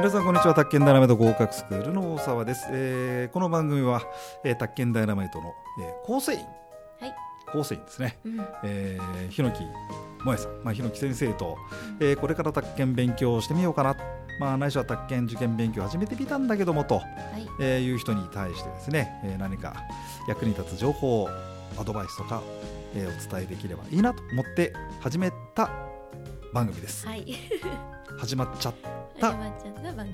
皆さんこんにちは。宅建ダイナマイト合格スクールの大沢です。この番組は、宅建ダイナマイトの、構成員、はい、構成員ですね、日野木萌さん、日野木先生と、これから宅建勉強してみようかな、ないしは宅建受験勉強始めてみたんだけどもと、いう人に対してですね、何か役に立つ情報、アドバイスとか、お伝えできればいいなと思って始めた番組です、始まっちゃった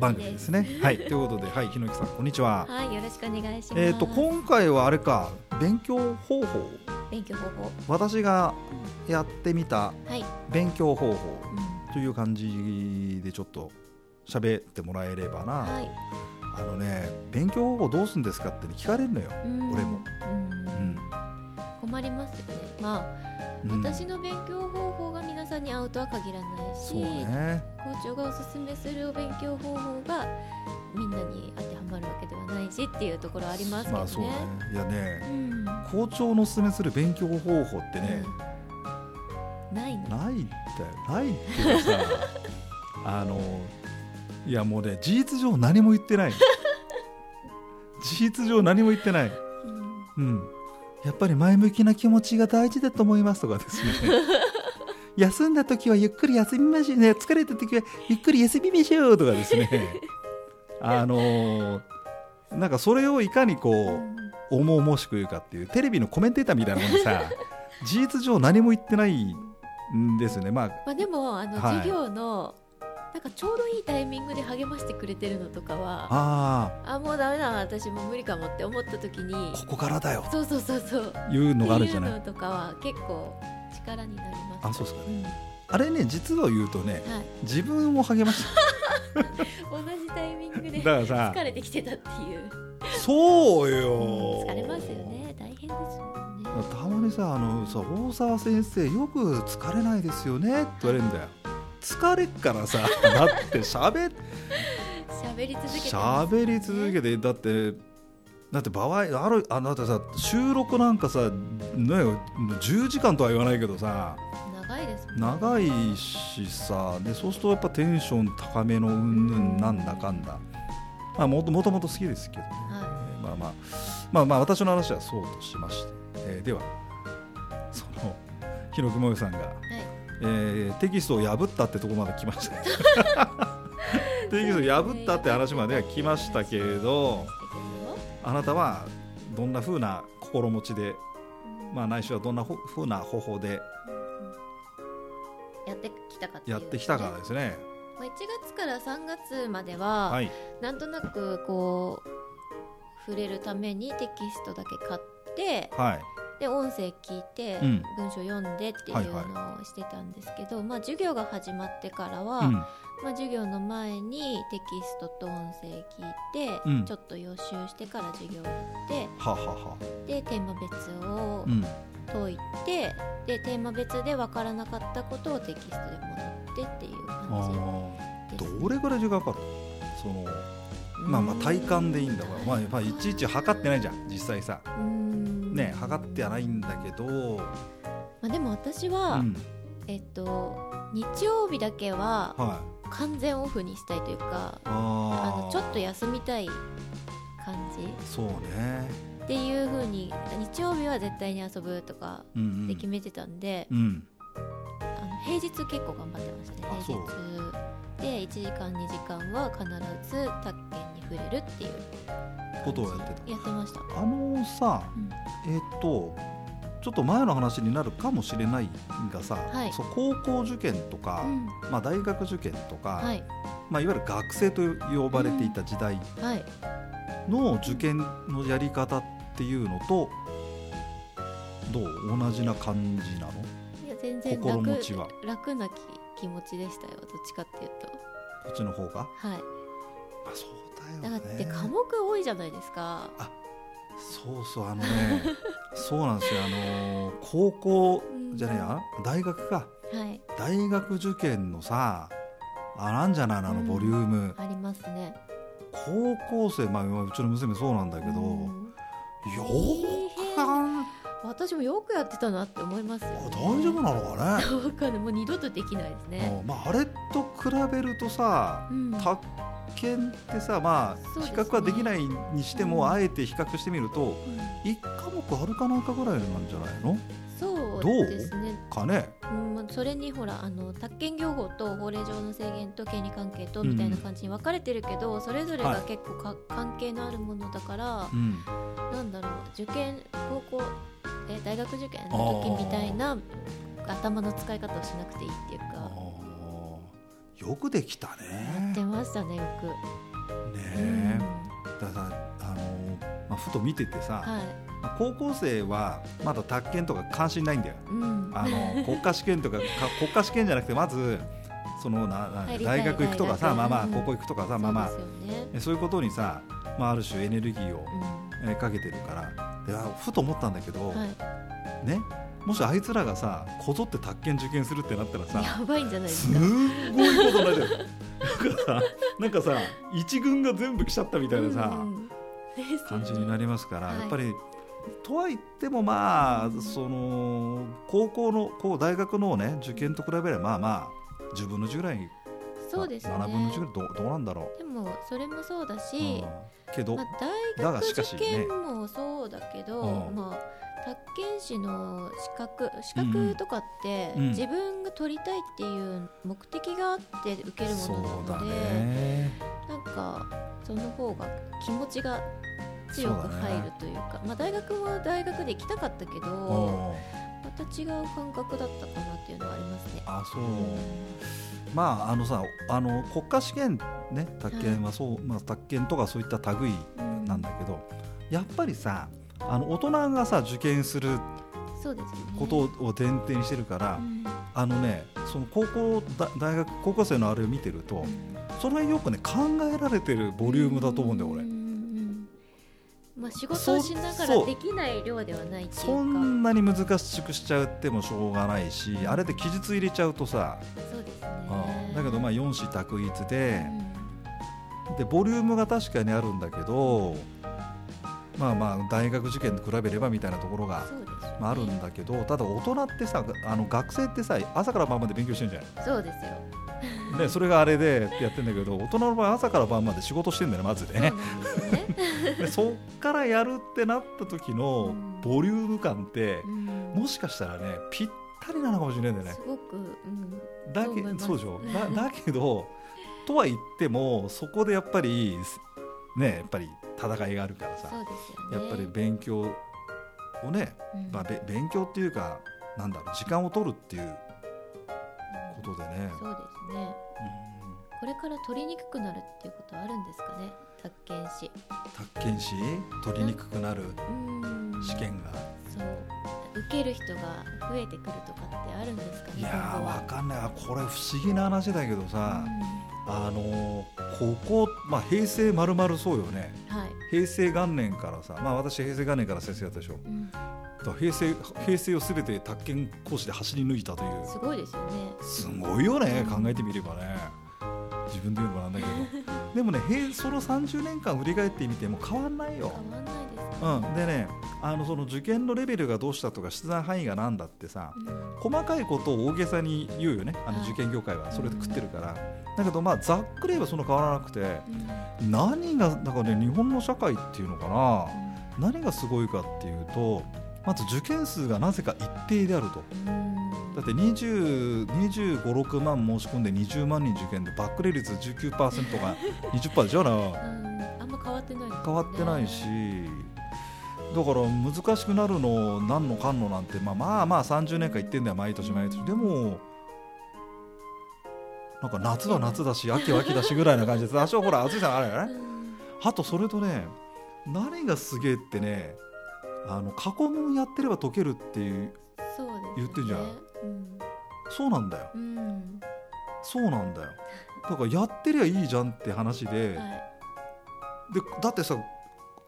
番組ですねはい、ということで、日野木さんこんにちは。よろしくお願いします。今回はあれか、勉強方法、私がやってみた勉強方法という感じでちょっと喋ってもらえればな、勉強方法どうするんですかって聞かれるのよ、俺も、困りますよね。私の勉強方法が皆さんに合うとは限らないし、校長がおすすめするお勉強方法がみんなに当てはまるわけではないしっていうところありますけどね。校長のおすすめする勉強方法ってね、ないってさいやもうね、事実上何も言ってないやっぱり前向きな気持ちが大事だと思いますとかですね休んだ時はゆっくり休みましょうね、疲れた時はゆっくり休みましょうとかですねなんかそれをいかにこう重々しく言うかっていう、テレビのコメンテーターみたいなものでさ事実上何も言ってないんですよね。でも授業のなんかちょうどいいタイミングで励ましてくれてるのとかは、もうダメだ、私も無理かもって思った時にここからだよ、そういうのがあるじゃない、っていうのとかは結構力になります。あれね、実は言うとね、自分を励ました同じタイミングで疲れてきてたっていうそうよ、疲れますよね、大変ですよね。たまにさ、大沢先生よく疲れないですよねって言われるんだよ。疲れっからさ、だって喋り続けて、だって場合ある、だってさ、収録なんかさ、10時間とは言わないけどさ、長いですもんね。長いしさ、でそうするとやっぱテンション高めのうんぬんなんだかんだ、もともと好きですけどね、私の話はそうとしまして、ではその日野木萌さんが、テキストを破ったってとこまで来ましたテキストを破ったって話までは来ましたけれど、あなたはどんな風な心持ちで、ないしはどんな風な方法でやってきたかですね。1月から3月までは、なんとなくこう触れるためにテキストだけ買って、で音声聞いて、文章読んでっていうのをしてたんですけど、授業が始まってからは、授業の前にテキストと音声聞いて、ちょっと予習してから授業やって、でテーマ別を解いて、でテーマ別で分からなかったことをテキストで戻ってっていう感じです。どれぐらい時間かかるの？体感でいいんだから、いちいち測ってないじゃん、実際さ、測ってはないんだけど、でも私は、日曜日だけは完全オフにしたいというか、ちょっと休みたい感じ、っていう風に日曜日は絶対に遊ぶとかで決めてたんで、平日結構頑張ってましたね。平日で1時間2時間は必ず宅建に触れるっていうことをやってました。ちょっと前の話になるかもしれないがさ、高校受験とか、大学受験とか、いわゆる学生と呼ばれていた時代の受験のやり方っていうのとどう同じな感じなの？いや、全然心持ちは楽な気持ちでしたよ、どっちかっていうとこっちの方が。そうだよね。だって科目多いじゃないですか。そうなんですよ。高校じゃないや、大学か、大学受験のさ、なんじゃないの、ボリュームありますね。高校生、うちの娘そうなんだけど、私もよくやってたなって思いますよね。大丈夫なのかね、もう二度とできないですね。あれと比べるとさ、見ってさ、まあ比較はできないにしても、あえて比較してみると、1科目あるかないかぐらいなんじゃないの。そうですね、どうかね、うん、それにほら宅建業法と法令上の制限と権利関係とみたいな感じに分かれてるけど、うん、それぞれが結構はい、関係のあるものだから、うん、なんだろう、受験高校大学受験の時みたいな頭の使い方をしなくていいっていうか。よくできたね。やってましたね、よくね、うん、だからふと見ててさ、はい、高校生はまだ宅建とか関心ないんだよ、うん、国家試験とか国家試験じゃなくて、まずその大学行くとかさ、まあまあ高校行くとかさ、まあまあそういうことにさ、まあ、ある種エネルギーをかけてるから、でふと思ったんだけど、はい、ね、もしあいつらがさこぞって宅建受験するってなったらさ、やばいんじゃないですか。すごいことになっちゃうなんかさ一軍が全部来ちゃったみたいなさ、うん、感じになりますから、はい、やっぱりとはいっても、まあその高校の大学の、ね、受験と比べれば、まあまあ10分の10ぐらい、そうですね、7分の10ぐらい、どうなんだろう。でもそれもそうだし、うん、けど、まあ、大学受験もそうだけど、ね、うん、まあ、宅建士の資格とかって、うんうん、自分が取りたいっていう目的があって受けるものなので、なんかその方が気持ちが強く入るというか、まあ、大学も大学で行きたかったけど、また違う感覚だったかなっていうのはありますね。あ、そう、まあさ国家試験ね、宅建はそう、はい、まあ、宅建とかそういった類なんだけど、うん、やっぱりさ大人がさ受験することを前提にしてるから、うん、ね、その大学高校生のあれを見てると、うん、それはよくね考えられてるボリュームだと思うんだよ、うん、俺。まあ、仕事をしながらできない量ではないっていうか、そんなに難しくしちゃってもしょうがないし、あれで記述入れちゃうとさ、そうですね、だけどまあ4子択一で、うん、でボリュームが確かにあるんだけど、まあまあ大学受験と比べればみたいなところがあるんだけど、ね、ただ大人ってさ学生ってさ朝から晩まで勉強してるんじゃない。そうですよね、それがあれでやってるんだけど、大人の場合朝から晩まで仕事してるんだよね、まずね。そっからやるってなった時のボリューム感って、うん、もしかしたらねぴったりなのかもしれないんだよね。すごく、うん、そうでしょだけどとは言ってもそこでやっぱりね、やっぱり戦いがあるからさ、そうですよ、ね、やっぱり勉強をね、まあ、勉強っていうか、なんだろう、時間を取るっていうことでね、うん、そうですね、うん、これから取りにくくなるっていうことはあるんですかね、宅建士取りにくくなる試験が、そう受ける人が増えてくるとかってあるんですかね。いや分かんない、これ不思議な話だけどさ、うん、ここ、まあ、平成まるまるそうよね、はい、平成元年からさ、まあ、私平成元年から先生だったでしょ、うん、平成をすべて宅建講師で走り抜いたという、すごいですよね。すごいよね、うん、考えてみればね、自分で言うのなんだけどでもね、その30年間振り返ってみても変わんないよ。変わんないですね、うん、でね、その受験のレベルがどうしたとか出題範囲がなんだってさ、うん、細かいことを大げさに言うよね、はい、受験業界はそれで食ってるから、うん、だけどまあざっくり言えばそんな変わらなくて、うん、だからね、日本の社会っていうのかな、うん、何がすごいかっていうと、まず受験数がなぜか一定であると、うん、だって25、6万申し込んで20万人受験でバックレ率 19% が 20% でしょな、あんま変わってない、ね、変わってないし、だから難しくなるの何のかんのなんて、まあまあまあ30年間言ってんだよ、毎年毎年。でもなんか夏は夏だし秋は秋だしぐらいな感じで、多少ほら暑いじゃん、あれよね。あとそれとね、何がすげえってね、過去問やってれば解けるっていう、そうですね、言ってんじゃん、うん、そうなんだよ、うん、そうなんだよ、だからやってりゃいいじゃんって話 で、はい、でだってさ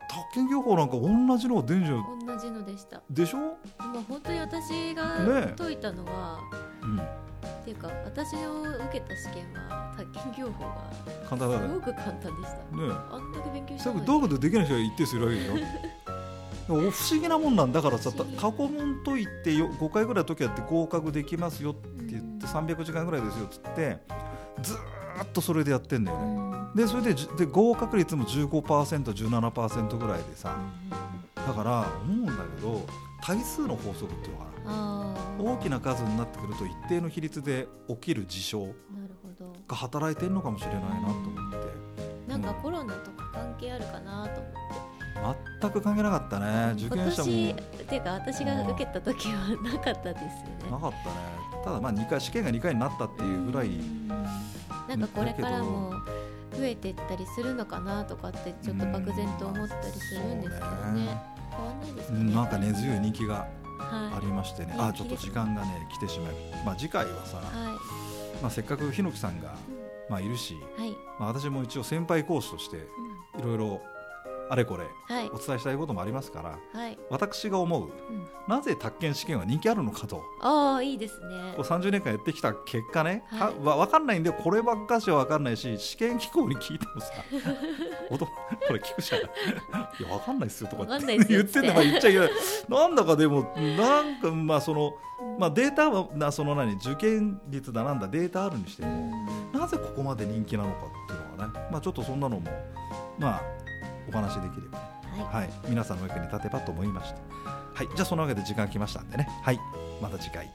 宅建業法なんか同じのが出るじゃん。同じのでしたでしょ。もう本当に私が解いたのは、ね、っていうか私の受けた試験は宅建業法がすごく簡単でした、ね、あんだけ勉強したのに、だからできない人が一定するわけでしょ不思議なもんなんだからさ、過去問解いて5回ぐらい解きやって合格できますよって言って、300時間ぐらいですよって言って、ずっとそれでやってんだよね。でそれ で合格率も 15%、17% ぐらいでさ、だから思うんだけど対数の法則っていうのかな、大きな数になってくると一定の比率で起きる事象が働いてるのかもしれないなと思って、なんかコロナとか関係あるかなと思って、全く関係なかったね。受験者もてか私が受けた時はなかったですよね。なかったね。ただまあ2回試験が2回になったっていうぐらい、なんかこれからも増えていったりするのかなとかってちょっと漠然と思ったりするんですけどね。変わんないですかね。なんか根強い人気がありましてね、はい、あちょっと時間がね来てしまい、まあ、次回はさ、はい、まあ、せっかく檜さんが、まあ、いるし、はい、まあ、私も一応先輩講師としていろいろあれこれお伝えしたいこともありますから、はい、私が思う、なぜ宅建試験は人気あるのかと、いいですね、30年間やってきた結果ね、はい、分かんないんでこればっかしは分かんないし、試験機構に聞いてもさこれ聞くじゃんいや分かんないっすよとかって言ってんだから言っちゃいけないなんだかでもなんかまあその、まあ、データはなその何受験率だなんだデータあるにしても、なぜここまで人気なのかっていうのはね、まあ、ちょっとそんなのもまあお話できれば、はいはい、皆さんの役に立てばと思いました。はい、じゃあそのわけで時間が来ましたんでね、はい、また次回。